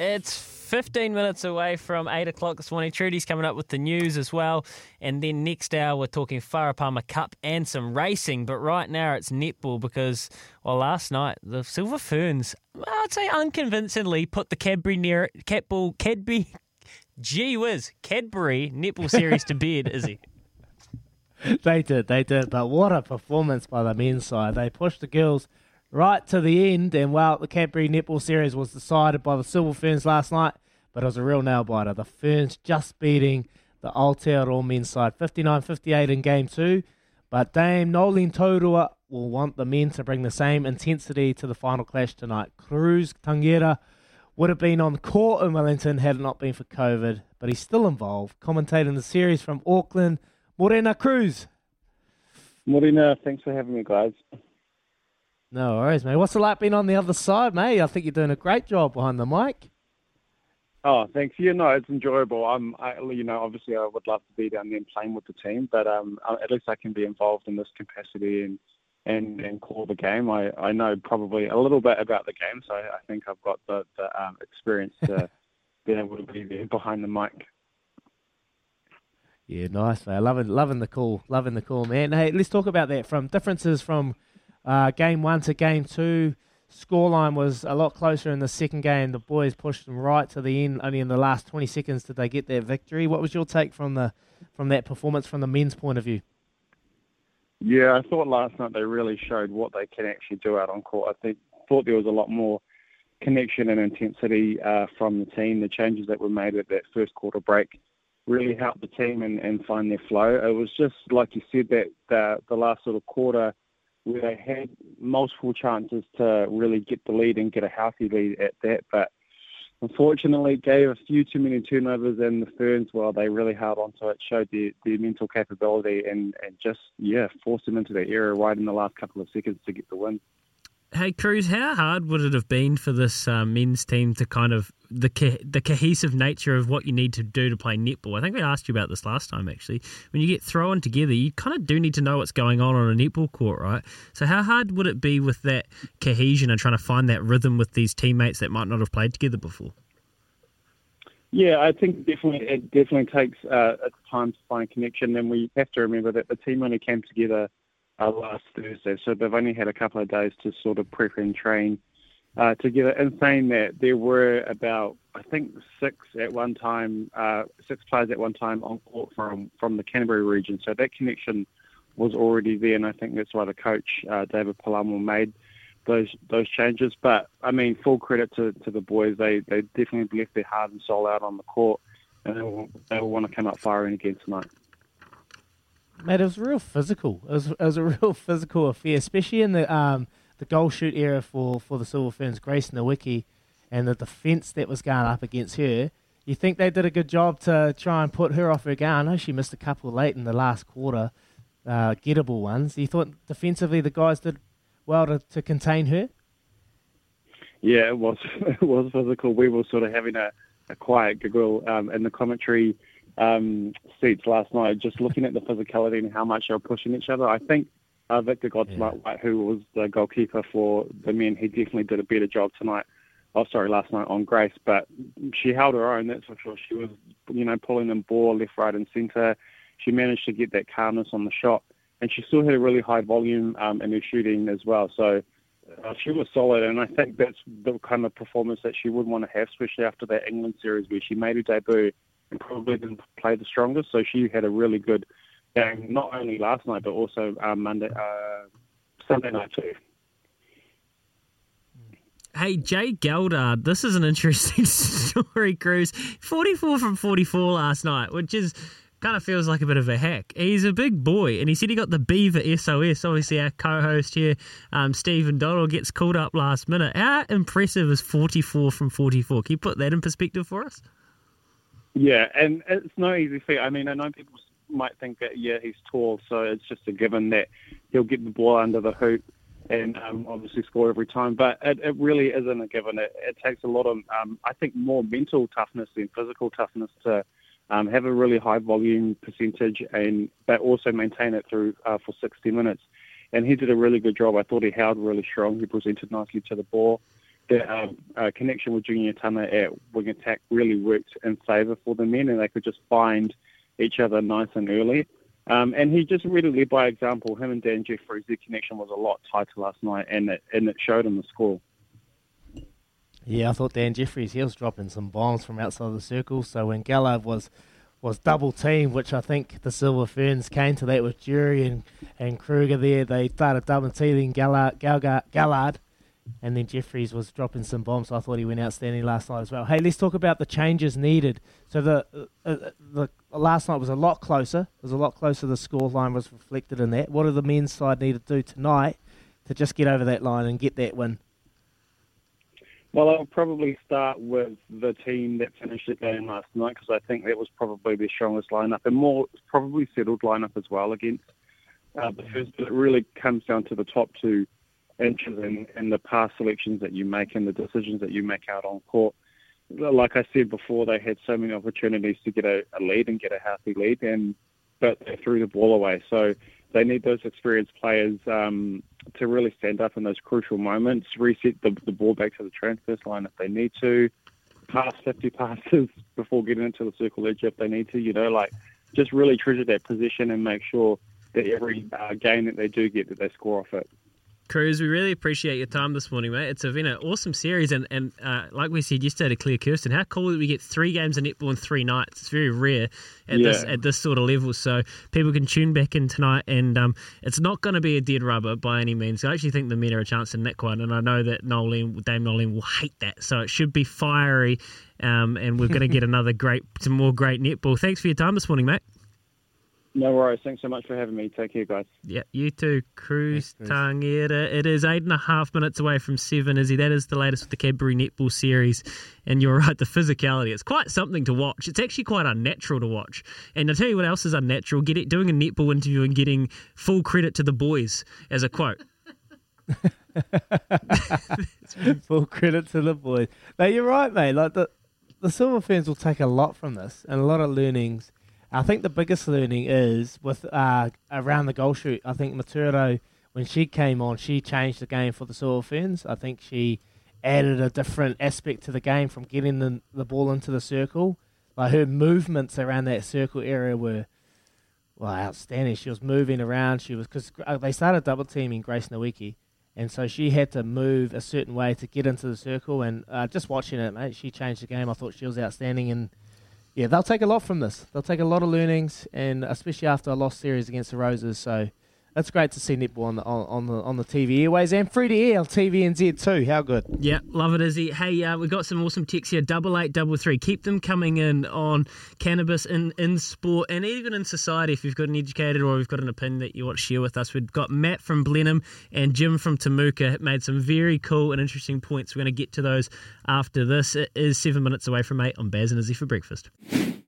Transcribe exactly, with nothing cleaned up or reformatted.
It's fifteen minutes away from eight o'clock this morning. Trudy's coming up with the news as well. And then next hour, we're talking Farah Palmer Cup and some racing. But right now, it's netball because, well, last night, the Silver Ferns, I'd say unconvincingly, put the Cadbury near Catball, Cadbury, gee whiz, Cadbury Netball Series to bed, Izzy. They did, they did. But what a performance by the men's side. They pushed the girls right to the end, and well, the Cadbury Netball Series was decided by the Silver Ferns last night, but it was a real nail-biter. The Ferns just beating the Aotearoa men's side, fifty-nine fifty-eight in game two, but Dame Noeline Taurua will want the men to bring the same intensity to the final clash tonight. Cruz Tangiera would have been on court in Wellington had it not been for COVID, but he's still involved, commentating the series from Auckland. Morena, Cruz. Morena, thanks for having me, guys. No worries, mate. What's it like being on the other side, mate? I think you're doing a great job behind the mic. Oh, thanks. Yeah, no, it's enjoyable. I'm, I, you know, obviously I would love to be down there and playing with the team, but um, at least I can be involved in this capacity and and, and call the game. I, I know probably a little bit about the game, so I think I've got the, the um, experience to be able to be there behind the mic. Yeah, nice, mate. Loving, loving the call. Loving the call, man. Hey, let's talk about that. From differences from Uh, game one to game two, scoreline was a lot closer in the second game. The boys pushed them right to the end. Only in the last twenty seconds did they get their victory. What was your take from the from that performance from the men's point of view? Yeah, I thought last night they really showed what they can actually do out on court. I think, thought there was a lot more connection and intensity uh, from the team. The changes that were made at that first quarter break really helped the team and, and find their flow. It was just, like you said, that the, the last little quarter where they had multiple chances to really get the lead and get a healthy lead at that. But unfortunately, gave a few too many turnovers, and the Ferns, well, they really held on to it, showed their, their mental capability and, and just, yeah, forced them into the error right in the last couple of seconds to get the win. Hey, Cruz, how hard would it have been for this uh, men's team to kind of, the co- the cohesive nature of what you need to do to play netball? I think we asked you about this last time, actually. When you get thrown together, you kind of do need to know what's going on on a netball court, right? So how hard would it be with that cohesion and trying to find that rhythm with these teammates that might not have played together before? Yeah, I think definitely it definitely takes uh, time to find connection, and we have to remember that the team only came together Uh, last Thursday, so they've only had a couple of days to sort of prep and train uh, together. And saying that, there were about, I think, six at one time, uh, six players at one time on court from, from the Canterbury region. So that connection was already there, and I think that's why the coach, uh, David Palamo, made those those changes. But, I mean, full credit to, to the boys. They, they definitely left their heart and soul out on the court, and they will, they will want to come up firing again tonight. Mate, it was real physical. It was, it was a real physical affair, especially in the um, the goal shoot era for, for the Silver Ferns, Grace Nowicki, and the defence that was going up against her. You think they did a good job to try and put her off her game. I know she missed a couple late in the last quarter, uh, gettable ones. You thought defensively the guys did well to, to contain her? yeah, it was it was physical. We were sort of having a, a quiet giggle um, in the commentary um, seats last night, just looking at the physicality and how much they were pushing each other. I think uh, Victor Gotsmart, yeah. who was the goalkeeper for the men, he definitely did a better job tonight. Oh, sorry, last night on Grace, but she held her own, that's for sure. She was, you know, pulling them ball left, right and centre. She managed to get that calmness on the shot, and she still had a really high volume um, in her shooting as well. So uh, she was solid, and I think that's the kind of performance that she would want to have, especially after that England series where she made her debut and probably didn't play the strongest. So she had a really good game, not only last night, but also uh, Monday, uh, Sunday night too. Hey, Jay Geldard, this is an interesting story, Cruz. forty-four from forty-four last night, which is kind of feels like a bit of a hack. He's a big boy, and he said he got the Beaver S O S. Obviously, our co-host here, um, Stephen Donald, gets called up last minute. How impressive is forty-four from forty-four? Can you put that in perspective for us? Yeah, and it's no easy feat. I mean, I know people might think that, yeah, he's tall, so it's just a given that he'll get the ball under the hoop and um, obviously score every time. But it, it really isn't a given. It, it takes a lot of, um, I think, more mental toughness than physical toughness to um, have a really high volume percentage and but also maintain it through uh, for sixty minutes. And he did a really good job. I thought he held really strong. He presented nicely to the ball. The um, uh, connection with Junior Tana at wing attack really worked in favour for the men, and they could just find each other nice and early. Um, and he just really led by example. Him and Dan Jeffries, their connection was a lot tighter last night, and it, and it showed in the score. Yeah, I thought Dan Jeffries, he was dropping some bombs from outside the circle. So when Geldard was was double-teamed, which I think the Silver Ferns came to that with Jury and, and Kroger there, they started double-teaming Geldard, Geldard, Geldard, and then Jeffries was dropping some bombs. So I thought he went outstanding last night as well. Hey, let's talk about the changes needed. So the uh, the last night was a lot closer. It was a lot closer. The scoreline was reflected in that. What do the men's side need to do tonight to just get over that line and get that win? Well, I'll probably start with the team that finished the game last night, because I think that was probably their strongest lineup and more probably settled lineup as well against uh, the first. But it really comes down to the top two inches and, and the pass selections that you make and the decisions that you make out on court. Like I said before, they had so many opportunities to get a, a lead and get a healthy lead, and but they threw the ball away. So they need those experienced players um, to really stand up in those crucial moments, reset the, the ball back to the transverse line if they need to, pass fifty passes before getting into the circle edge if they need to, you know, like just really treasure that possession and make sure that every uh, game that they do get, that they score off it. Cruz, we really appreciate your time this morning, mate. It's been an awesome series, and, and uh, like we said yesterday to Claire Kirsten, how cool that we get three games of netball in three nights. It's very rare at yeah. this at this sort of level, so people can tune back in tonight, and um, it's not going to be a dead rubber by any means. I actually think the men are a chance to nick one, and I know that Noeline, Dame Noeline will hate that, so it should be fiery, um, and we're going to get another great, some more great netball. Thanks for your time this morning, mate. No worries. Thanks so much for having me. Take care, guys. Yeah, you too. Cruz Tangiera. It is eight and a half minutes away from seven, Izzy. That is the latest with the Cadbury Netball Series. And you're right, the physicality. It's quite something to watch. It's actually quite unnatural to watch. And I'll tell you what else is unnatural. Get it, doing a netball interview and getting full credit to the boys as a quote. Full credit to the boys. No, you're right, mate. Like the, the Silver Ferns will take a lot from this and a lot of learnings. I think the biggest learning is with uh, around the goal shoot. I think Maturo, when she came on, she changed the game for the Silver Ferns. I think she added a different aspect to the game from getting the, the ball into the circle. Like her movements around that circle area were well outstanding. She was moving around. She was because they started double teaming Grace Nowicki, and so she had to move a certain way to get into the circle. And uh, just watching it, mate, she changed the game. I thought she was outstanding. And yeah, they'll take a lot from this. They'll take a lot of learnings, and especially after a lost series against the Roses. So that's great to see netball on the on the on the T V airways and free to air on T V N Z too. How good? Yeah, love it, Izzy. Hey, uh, we've got some awesome texts here. Double eight, double three. Keep them coming in on cannabis in in sport and even in society. If you've got an educated or you've got an opinion that you want to share with us, we've got Matt from Blenheim and Jim from Temuka. Made some very cool and interesting points. We're going to get to those after this. It is seven minutes away from eight on Baz and Izzy for breakfast.